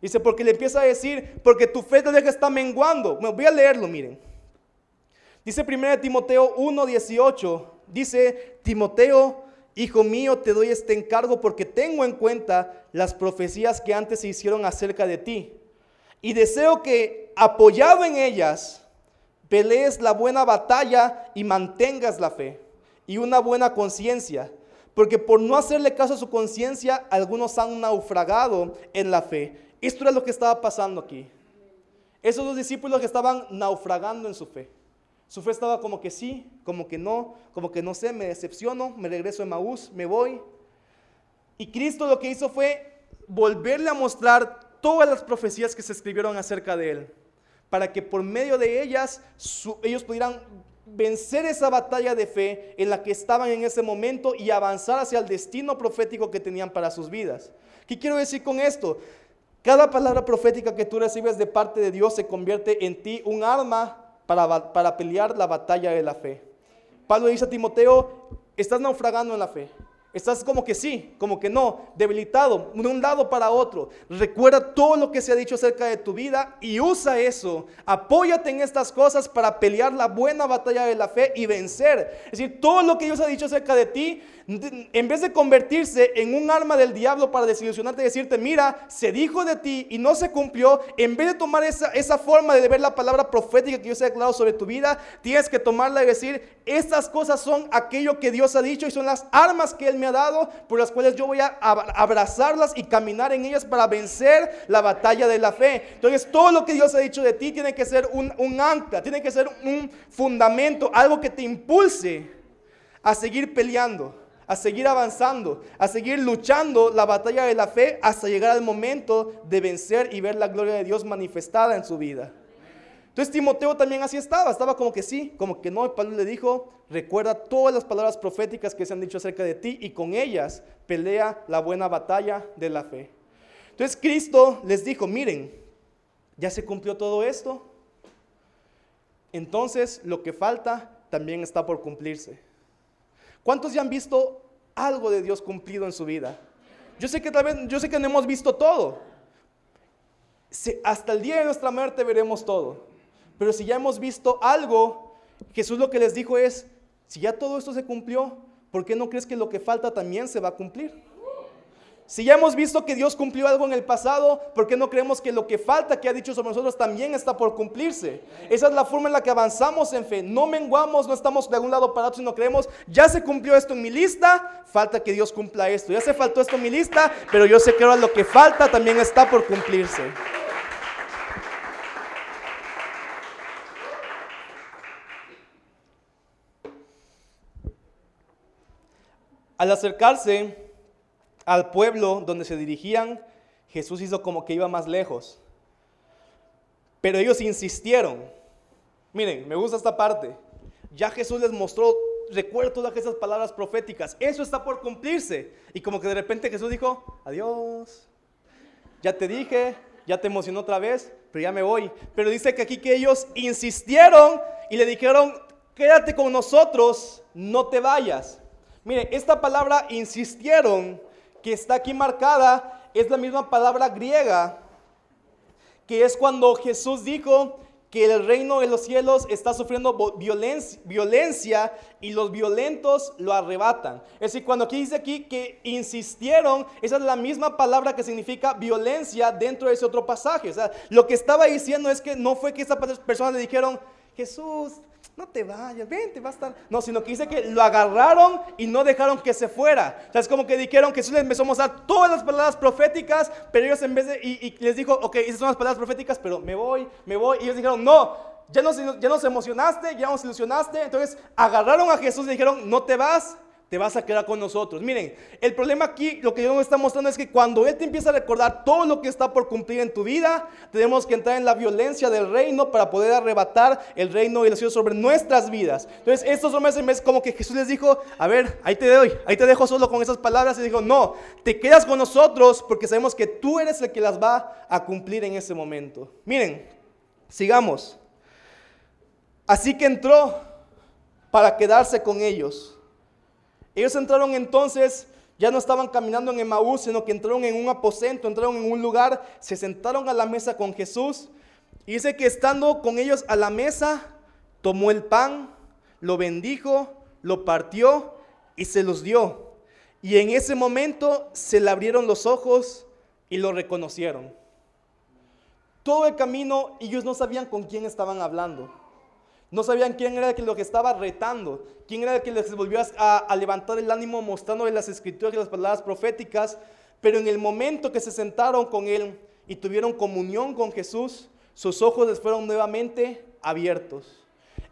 Dice, porque le empieza a decir, porque tu fe te deja está menguando. Bueno, voy a leerlo, miren. Dice 1 Timoteo 1:18, dice, Timoteo, hijo mío, te doy este encargo porque tengo en cuenta las profecías que antes se hicieron acerca de ti. Y deseo que, apoyado en ellas, pelees la buena batalla y mantengas la fe y una buena conciencia. Porque por no hacerle caso a su conciencia, algunos han naufragado en la fe. Esto era lo que estaba pasando aquí. Esos dos discípulos que estaban naufragando en su fe. Su fe estaba como que sí, como que no sé, me decepciono, me regreso a Emaús, me voy. Y Cristo lo que hizo fue volverle a mostrar todas las profecías que se escribieron acerca de Él. Para que por medio de ellas, ellos pudieran vencer esa batalla de fe en la que estaban en ese momento y avanzar hacia el destino profético que tenían para sus vidas. ¿Qué quiero decir con esto? Cada palabra profética que tú recibes de parte de Dios se convierte en ti un arma para pelear la batalla de la fe. Pablo dice a Timoteo, estás naufragando en la fe. Estás como que sí, como que no, debilitado, de un lado para otro. Recuerda todo lo que se ha dicho acerca de tu vida y usa eso. Apóyate en estas cosas para pelear la buena batalla de la fe y vencer. Es decir, todo lo que Dios ha dicho acerca de ti, en vez de convertirse en un arma del diablo para desilusionarte y decirte, mira, se dijo de ti y no se cumplió, en vez de tomar esa forma de ver la palabra profética que Dios ha declarado sobre tu vida, tienes que tomarla y decir, estas cosas son aquello que Dios ha dicho y son las armas que Él me ha dado, por las cuales yo voy a abrazarlas y caminar en ellas para vencer la batalla de la fe. Entonces, todo lo que Dios ha dicho de ti tiene que ser un ancla, tiene que ser un fundamento, algo que te impulse a seguir peleando, a seguir avanzando, a seguir luchando la batalla de la fe hasta llegar al momento de vencer y ver la gloria de Dios manifestada en su vida. Entonces Timoteo también así estaba como que sí, como que no, y Pablo le dijo, recuerda todas las palabras proféticas que se han dicho acerca de ti y con ellas pelea la buena batalla de la fe. Entonces Cristo les dijo, miren, ya se cumplió todo esto, entonces lo que falta también está por cumplirse. ¿Cuántos ya han visto algo de Dios cumplido en su vida? Yo sé que no hemos visto todo, hasta el día de nuestra muerte veremos todo. Pero si ya hemos visto algo, Jesús lo que les dijo es, si ya todo esto se cumplió, ¿por qué no crees que lo que falta también se va a cumplir? Si ya hemos visto que Dios cumplió algo en el pasado, ¿por qué no creemos que lo que falta que ha dicho sobre nosotros también está por cumplirse? Esa es la forma en la que avanzamos en fe. No menguamos, no estamos de algún lado para otro, sino creemos, ya se cumplió esto en mi lista, falta que Dios cumpla esto. Ya se faltó esto en mi lista, pero yo sé que ahora lo que falta también está por cumplirse. Al acercarse al pueblo donde se dirigían, Jesús hizo como que iba más lejos. Pero ellos insistieron. Miren, me gusta esta parte. Ya Jesús les mostró, recuerda todas esas palabras proféticas. Eso está por cumplirse. Y como que de repente Jesús dijo, adiós. Ya te dije, ya te emocionó otra vez, pero ya me voy. Pero dice que aquí que ellos insistieron y le dijeron, quédate con nosotros, no te vayas. Mire, esta palabra insistieron, que está aquí marcada, es la misma palabra griega, que es cuando Jesús dijo que el reino de los cielos está sufriendo violencia y los violentos lo arrebatan. Es decir, cuando aquí dice aquí que insistieron, esa es la misma palabra que significa violencia dentro de ese otro pasaje. O sea, lo que estaba diciendo es que no fue que estas personas le dijeron, Jesús, no te vayas, ven, te va a estar. No, sino que dice que lo agarraron y no dejaron que se fuera. O sea, es como que dijeron, Jesús les empezó a mostrar todas las palabras proféticas, pero ellos en vez de, y les dijo, ok, esas son las palabras proféticas, pero me voy. Y ellos dijeron, no, ya nos emocionaste, ya nos ilusionaste. Entonces agarraron a Jesús y dijeron, no te vas, te vas a quedar con nosotros. Miren, el problema aquí, lo que Dios nos está mostrando es que cuando Él te empieza a recordar todo lo que está por cumplir en tu vida, tenemos que entrar en la violencia del reino para poder arrebatar el reino y los cielos sobre nuestras vidas. Entonces, estos hombres, en vez como que Jesús les dijo, a ver, ahí te dejo solo con esas palabras, y dijo, no, te quedas con nosotros porque sabemos que tú eres el que las va a cumplir en ese momento. Miren, sigamos. Así que entró para quedarse con ellos. Ellos entraron entonces, ya no estaban caminando en Emaús, sino que entraron en un aposento, entraron en un lugar, se sentaron a la mesa con Jesús. Y dice que estando con ellos a la mesa, tomó el pan, lo bendijo, lo partió y se los dio. Y en ese momento se le abrieron los ojos y lo reconocieron. Todo el camino ellos no sabían con quién estaban hablando. No sabían quién era el que los estaba retando, quién era el que les volvió a levantar el ánimo mostrándole las escrituras y las palabras proféticas, pero en el momento que se sentaron con Él y tuvieron comunión con Jesús, sus ojos les fueron nuevamente abiertos.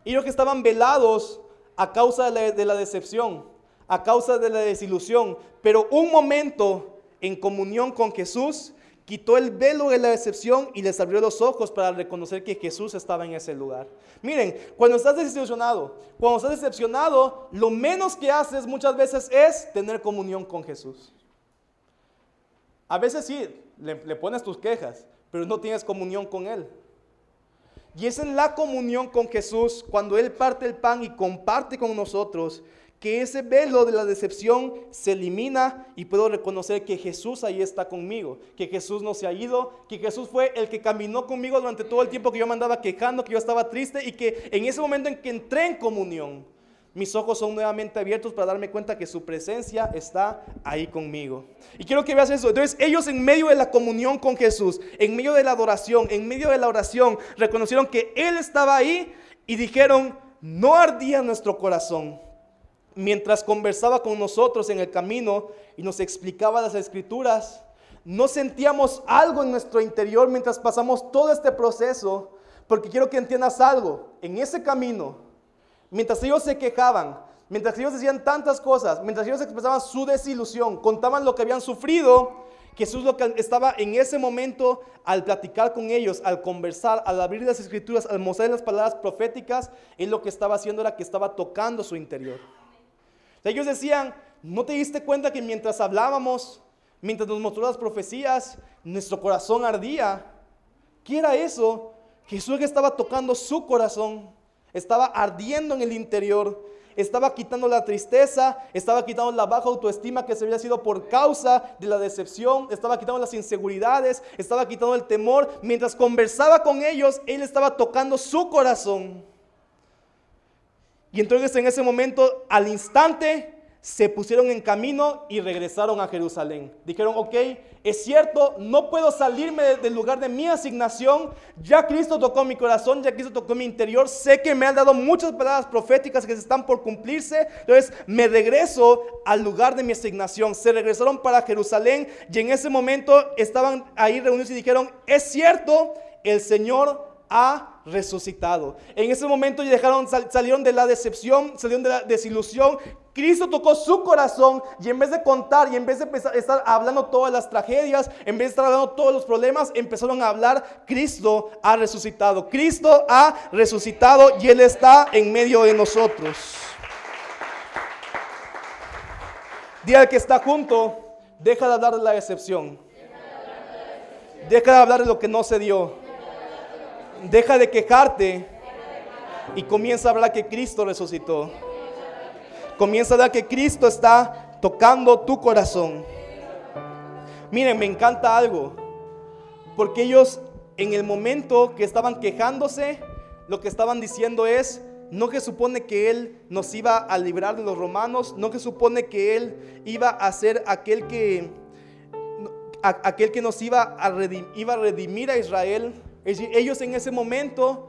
Y los que estaban velados a causa de la decepción, a causa de la desilusión, pero un momento en comunión con Jesús, quitó el velo de la decepción y les abrió los ojos para reconocer que Jesús estaba en ese lugar. Miren, cuando estás decepcionado, lo menos que haces muchas veces es tener comunión con Jesús. A veces sí, le pones tus quejas, pero no tienes comunión con Él. Y es en la comunión con Jesús, cuando Él parte el pan y comparte con nosotros, que ese velo de la decepción se elimina y puedo reconocer que Jesús ahí está conmigo, que Jesús no se ha ido, que Jesús fue el que caminó conmigo durante todo el tiempo que yo me andaba quejando, que yo estaba triste, y que en ese momento en que entré en comunión, mis ojos son nuevamente abiertos para darme cuenta que su presencia está ahí conmigo. Y quiero que veas eso. Entonces, ellos en medio de la comunión con Jesús, en medio de la adoración, en medio de la oración, reconocieron que Él estaba ahí y dijeron, no ardía nuestro corazón. Mientras conversaba con nosotros en el camino y nos explicaba las Escrituras, no sentíamos algo en nuestro interior mientras pasamos todo este proceso, porque quiero que entiendas algo. En ese camino, mientras ellos se quejaban, mientras ellos decían tantas cosas, mientras ellos expresaban su desilusión, contaban lo que habían sufrido, Jesús lo que estaba en ese momento al platicar con ellos, al conversar, al abrir las Escrituras, al mostrar las palabras proféticas, Él lo que estaba haciendo era que estaba tocando su interior. O sea, ellos decían, ¿no te diste cuenta que mientras hablábamos, mientras nos mostró las profecías, nuestro corazón ardía? ¿Qué era eso? Jesús que estaba tocando su corazón. Estaba ardiendo en el interior, estaba quitando la tristeza, estaba quitando la baja autoestima que se había sido por causa de la decepción, estaba quitando las inseguridades, estaba quitando el temor. Mientras conversaba con ellos, Él estaba tocando su corazón. Y entonces en ese momento, al instante, se pusieron en camino y regresaron a Jerusalén. Dijeron, ok, es cierto, no puedo salirme del lugar de mi asignación. Ya Cristo tocó mi corazón, ya Cristo tocó mi interior. Sé que me han dado muchas palabras proféticas que están por cumplirse. Entonces me regreso al lugar de mi asignación. Se regresaron para Jerusalén y en ese momento estaban ahí reunidos y dijeron, es cierto, el Señor ha resucitado. En ese momento salieron de la decepción, salieron de la desilusión. Cristo tocó su corazón y en vez de contar y en vez de estar hablando todas las tragedias, en vez de estar hablando todos los problemas, empezaron a hablar, Cristo ha resucitado. Cristo ha resucitado y Él está en medio de nosotros. Dile al que está junto, deja de hablar de la decepción. Deja de hablar de lo que no se dio. Deja de quejarte y comienza a hablar que Cristo resucitó. Comienza a hablar que Cristo está tocando tu corazón. Miren, me encanta algo. Porque ellos en el momento que estaban quejándose, lo que estaban diciendo es, no que supone que Él nos iba a librar de los romanos, no que supone que Él iba a ser aquel que nos iba a redimir a Israel. Ellos en ese momento,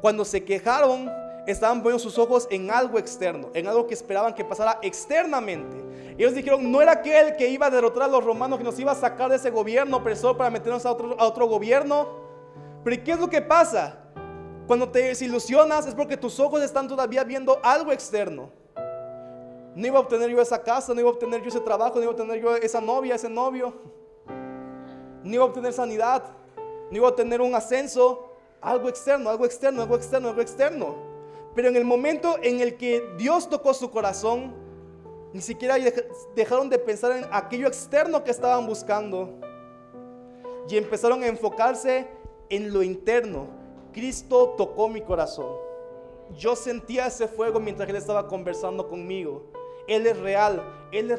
cuando se quejaron, estaban poniendo sus ojos en algo externo, en algo que esperaban que pasara externamente. Ellos dijeron, no era aquel que iba a derrotar a los romanos, que nos iba a sacar de ese gobierno opresor para meternos a otro gobierno. Pero ¿qué es lo que pasa? Cuando te desilusionas es porque tus ojos están todavía viendo algo externo. No iba a obtener yo esa casa, no iba a obtener yo ese trabajo, no iba a obtener yo esa novia, ese novio. No iba a obtener sanidad. No iba a tener un ascenso, algo externo. Pero en el momento en el que Dios tocó su corazón, ni siquiera dejaron de pensar en aquello externo que estaban buscando. Y empezaron a enfocarse en lo interno. Cristo tocó mi corazón. Yo sentía ese fuego mientras Él estaba conversando conmigo. Él es real, Él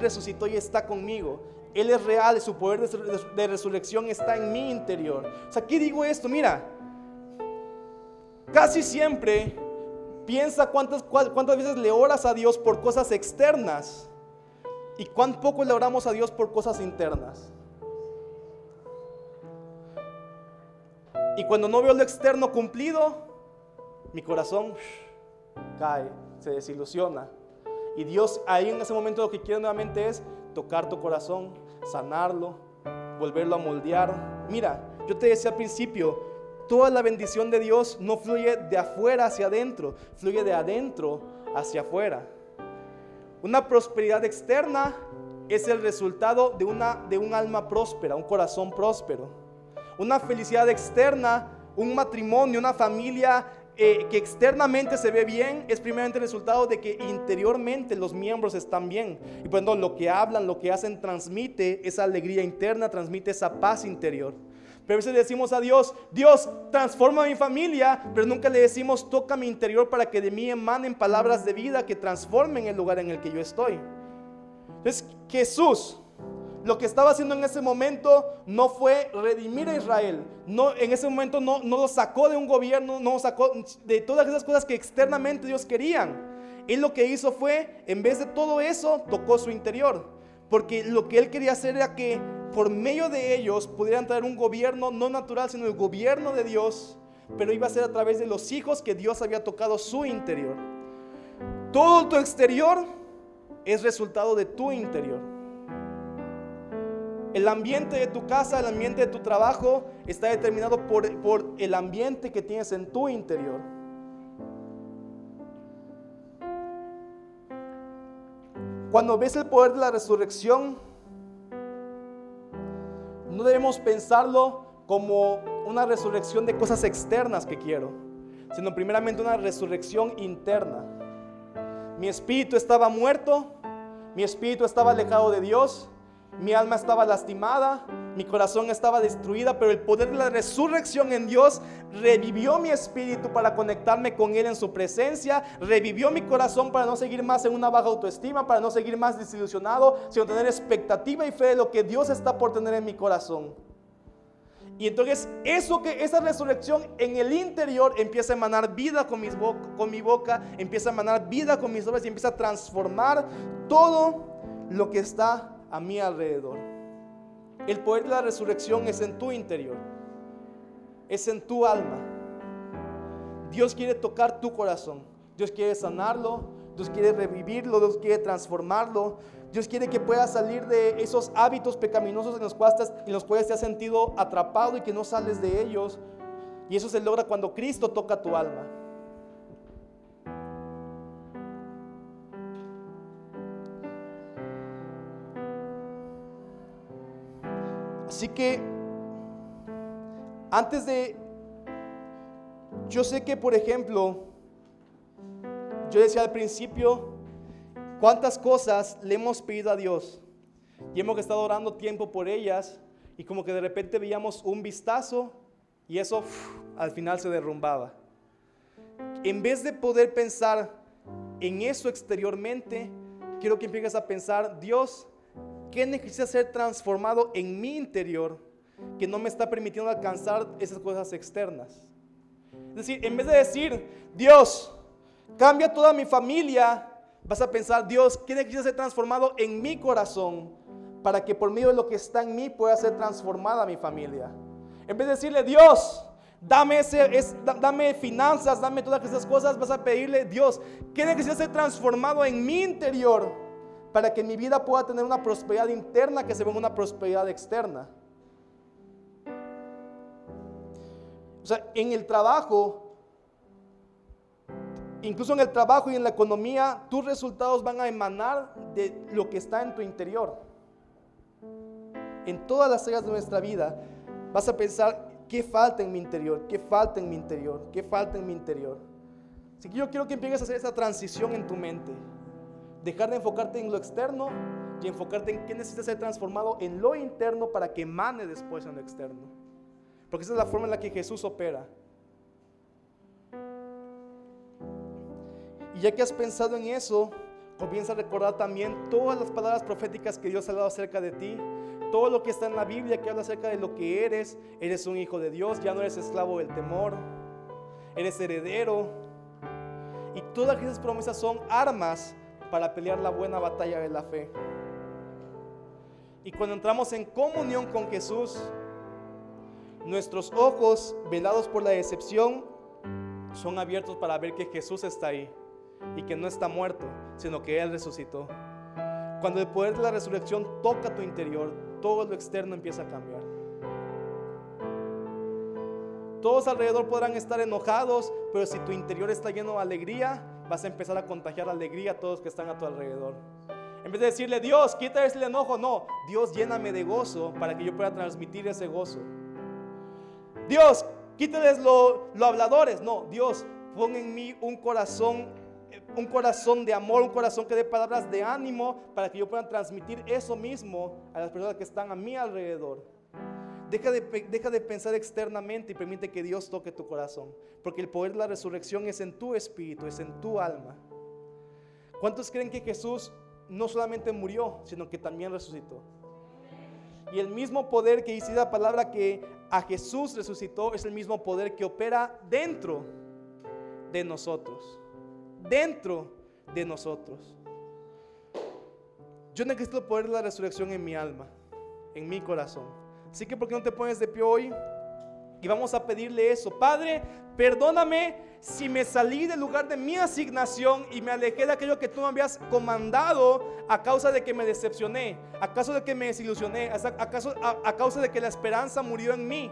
resucitó y está conmigo. Él es real, su poder de resurrección está en mi interior. O sea, ¿qué digo esto? Mira, casi siempre piensa cuántas veces le oras a Dios por cosas externas y cuán poco le oramos a Dios por cosas internas. Y cuando no veo lo externo cumplido, mi corazón cae, se desilusiona. Y Dios ahí en ese momento lo que quiere nuevamente es tocar tu corazón, sanarlo, volverlo a moldear. Mira, yo te decía al principio, toda la bendición de Dios no fluye de afuera hacia adentro, fluye de adentro hacia afuera. Una prosperidad externa es el resultado de un alma próspera, un corazón próspero. Una felicidad externa, un matrimonio, una familia que externamente se ve bien, es primeramente el resultado de que interiormente los miembros están bien. Y por ejemplo, lo que hablan, lo que hacen, transmite esa alegría interna, transmite esa paz interior. Pero a veces le decimos a Dios, Dios, transforma mi familia, pero nunca le decimos, toca mi interior para que de mí emanen palabras de vida que transformen el lugar en el que yo estoy. Entonces Jesús, lo que estaba haciendo en ese momento no fue redimir a Israel. No, en ese momento no lo sacó de un gobierno, no lo sacó de todas esas cosas que externamente Dios querían. Él lo que hizo fue, en vez de todo eso, tocó su interior. Porque lo que él quería hacer era que por medio de ellos pudieran traer un gobierno no natural, sino el gobierno de Dios, pero iba a ser a través de los hijos que Dios había tocado su interior. Todo tu exterior es resultado de tu interior. El ambiente de tu casa, el ambiente de tu trabajo está determinado por el ambiente que tienes en tu interior. Cuando ves el poder de la resurrección, no debemos pensarlo como una resurrección de cosas externas que quiero, sino primeramente una resurrección interna. Mi espíritu estaba muerto, mi espíritu estaba alejado de Dios, mi alma estaba lastimada, mi corazón estaba destruida, pero el poder de la resurrección en Dios revivió mi espíritu para conectarme con Él en su presencia, revivió mi corazón para no seguir más en una baja autoestima, para no seguir más desilusionado, sino tener expectativa y fe de lo que Dios está por tener en mi corazón. Y entonces esa resurrección en el interior empieza a emanar vida con mi boca, empieza a emanar vida con mis obras y empieza a transformar todo lo que está a mi alrededor. El poder de la resurrección es en tu interior, es en tu alma. Dios quiere tocar tu corazón, Dios quiere sanarlo, Dios quiere revivirlo, Dios quiere transformarlo. Dios quiere que puedas salir de esos hábitos pecaminosos en los cuales te has sentido atrapado y que no sales de ellos. Y eso se logra cuando Cristo toca tu alma. Así que, yo sé que, por ejemplo, yo decía al principio, cuántas cosas le hemos pedido a Dios y hemos estado orando tiempo por ellas y como que de repente veíamos un vistazo y eso al final se derrumbaba. En vez de poder pensar en eso exteriormente, quiero que empieces a pensar, Dios, ¿qué necesita ser transformado en mi interior que no me está permitiendo alcanzar esas cosas externas? Es decir, en vez de decir, Dios, cambia toda mi familia, vas a pensar, Dios, ¿qué necesita ser transformado en mi corazón para que por medio de lo que está en mí pueda ser transformada mi familia? En vez de decirle, Dios, dame finanzas, dame todas esas cosas, vas a pedirle, Dios, ¿qué necesita ser transformado en mi interior para que mi vida pueda tener una prosperidad interna que se vea una prosperidad externa? O sea, en el trabajo, incluso en el trabajo y en la economía, tus resultados van a emanar de lo que está en tu interior. En todas las áreas de nuestra vida vas a pensar, ¿qué falta en mi interior? ¿Qué falta en mi interior? ¿Qué falta en mi interior? Así que yo quiero que empieces a hacer esa transición en tu mente. Dejar de enfocarte en lo externo y enfocarte en qué necesita ser transformado en lo interno para que emane después en lo externo. Porque esa es la forma en la que Jesús opera. Y ya que has pensado en eso, comienza a recordar también todas las palabras proféticas que Dios ha dado acerca de ti. Todo lo que está en la Biblia que habla acerca de lo que eres. Eres un hijo de Dios, ya no eres esclavo del temor. Eres heredero. Y todas esas promesas son armas para pelear la buena batalla de la fe. Y cuando entramos en comunión con Jesús, nuestros ojos velados por la decepción son abiertos para ver que Jesús está ahí y que no está muerto, sino que Él resucitó. Cuando el poder de la resurrección toca tu interior, todo lo externo empieza a cambiar. Todos alrededor podrán estar enojados, pero si tu interior está lleno de alegría, vas a empezar a contagiar alegría a todos los que están a tu alrededor. En vez de decirle, Dios, quita ese enojo, no. Dios, lléname de gozo para que yo pueda transmitir ese gozo. Dios, quítales los habladores. No, Dios, pon en mí un corazón de amor, un corazón que dé palabras de ánimo para que yo pueda transmitir eso mismo a las personas que están a mi alrededor. Deja de pensar externamente y permite que Dios toque tu corazón, porque el poder de la resurrección es en tu espíritu, es en tu alma. ¿Cuántos creen que Jesús no solamente murió, sino que también resucitó? Y el mismo poder que dice la palabra que a Jesús resucitó es el mismo poder que opera dentro de nosotros. Dentro de nosotros. Yo necesito el poder de la resurrección en mi alma, en mi corazón. Así que ¿por qué no te pones de pie hoy? Y vamos a pedirle eso. Padre, perdóname si me salí del lugar de mi asignación y me alejé de aquello que tú me habías comandado a causa de que me decepcioné, a causa de que me desilusioné, a causa de que la esperanza murió en mí.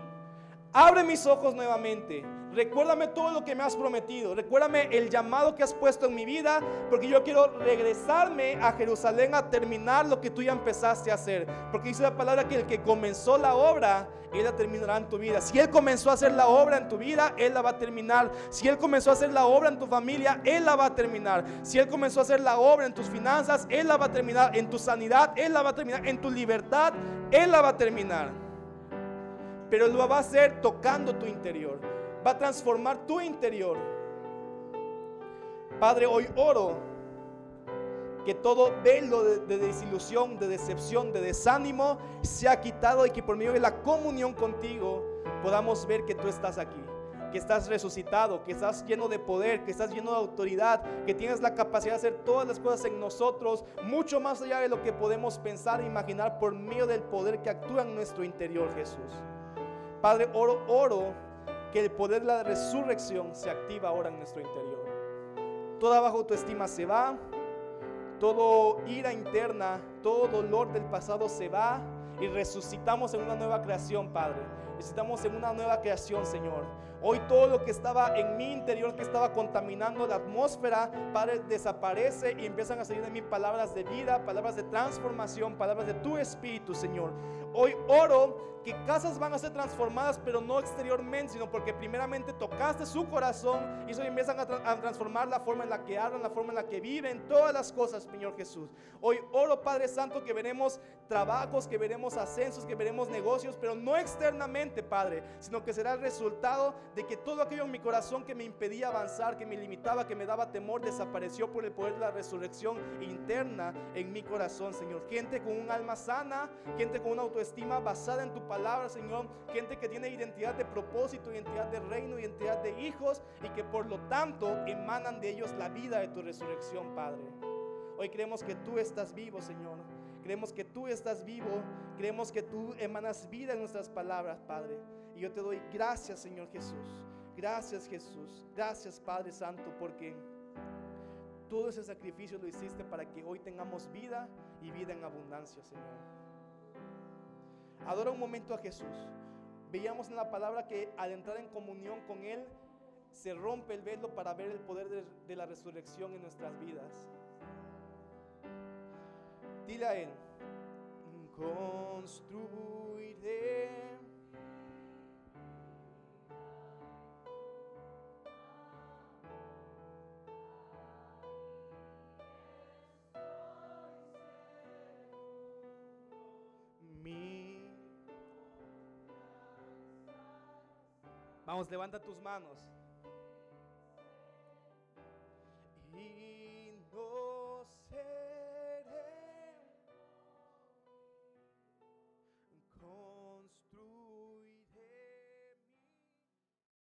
Abre mis ojos nuevamente. Recuérdame todo lo que me has prometido. Recuérdame el llamado que has puesto en mi vida, porque yo quiero regresarme a Jerusalén a terminar lo que tú ya empezaste a hacer. Porque dice la palabra que el que comenzó la obra, Él la terminará en tu vida. Si Él comenzó a hacer la obra en tu vida, Él la va a terminar. Si Él comenzó a hacer la obra en tu familia, Él la va a terminar. Si Él comenzó a hacer la obra en tus finanzas, Él la va a terminar. En tu sanidad, Él la va a terminar. En tu libertad, Él la va a terminar. Pero lo va a hacer tocando tu interior. Va a transformar tu interior. Padre, hoy oro que todo velo de desilusión, de decepción, de desánimo sea quitado y que por medio de la comunión contigo podamos ver que tú estás aquí, que estás resucitado, que estás lleno de poder, que estás lleno de autoridad, que tienes la capacidad de hacer todas las cosas en nosotros, mucho más allá de lo que podemos pensar e imaginar por medio del poder que actúa en nuestro interior, Jesús. Padre, oro que el poder de la resurrección se activa ahora en nuestro interior. Toda baja autoestima se va, todo ira interna, todo dolor del pasado se va y resucitamos en una nueva creación, Padre. Resucitamos en una nueva creación, Señor. Hoy todo lo que estaba en mi interior, que estaba contaminando la atmósfera, Padre, desaparece y empiezan a salir de mí palabras de vida, palabras de transformación, palabras de tu espíritu, Señor. Hoy oro que casas van a ser transformadas, pero no exteriormente, sino porque primeramente tocaste su corazón y eso empiezan a transformar la forma en la que hablan, la forma en la que viven, todas las cosas, Señor Jesús. Hoy oro, Padre Santo, que veremos trabajos, que veremos ascensos, que veremos negocios, pero no externamente, Padre, sino que será el resultado de que todo aquello en mi corazón que me impedía avanzar, que me limitaba, que me daba temor, desapareció por el poder de la resurrección interna en mi corazón, Señor. Gente con un alma sana, gente con una autoestima basada en tu palabra, Señor, gente que tiene identidad de propósito, identidad de reino, identidad de hijos y que por lo tanto emanan de ellos la vida de tu resurrección, Padre. Hoy creemos que tú estás vivo, Señor, creemos que tú estás vivo, creemos que tú emanas vida en nuestras palabras, Padre, y yo te doy gracias, Señor Jesús, gracias, Jesús, gracias, Padre Santo, porque todo ese sacrificio lo hiciste para que hoy tengamos vida y vida en abundancia, Señor. Adora un momento a Jesús. Veíamos en la palabra que al entrar en comunión con Él se rompe el velo para ver el poder de la resurrección en nuestras vidas. Dile a Él: construiré Vamos, levanta tus manos.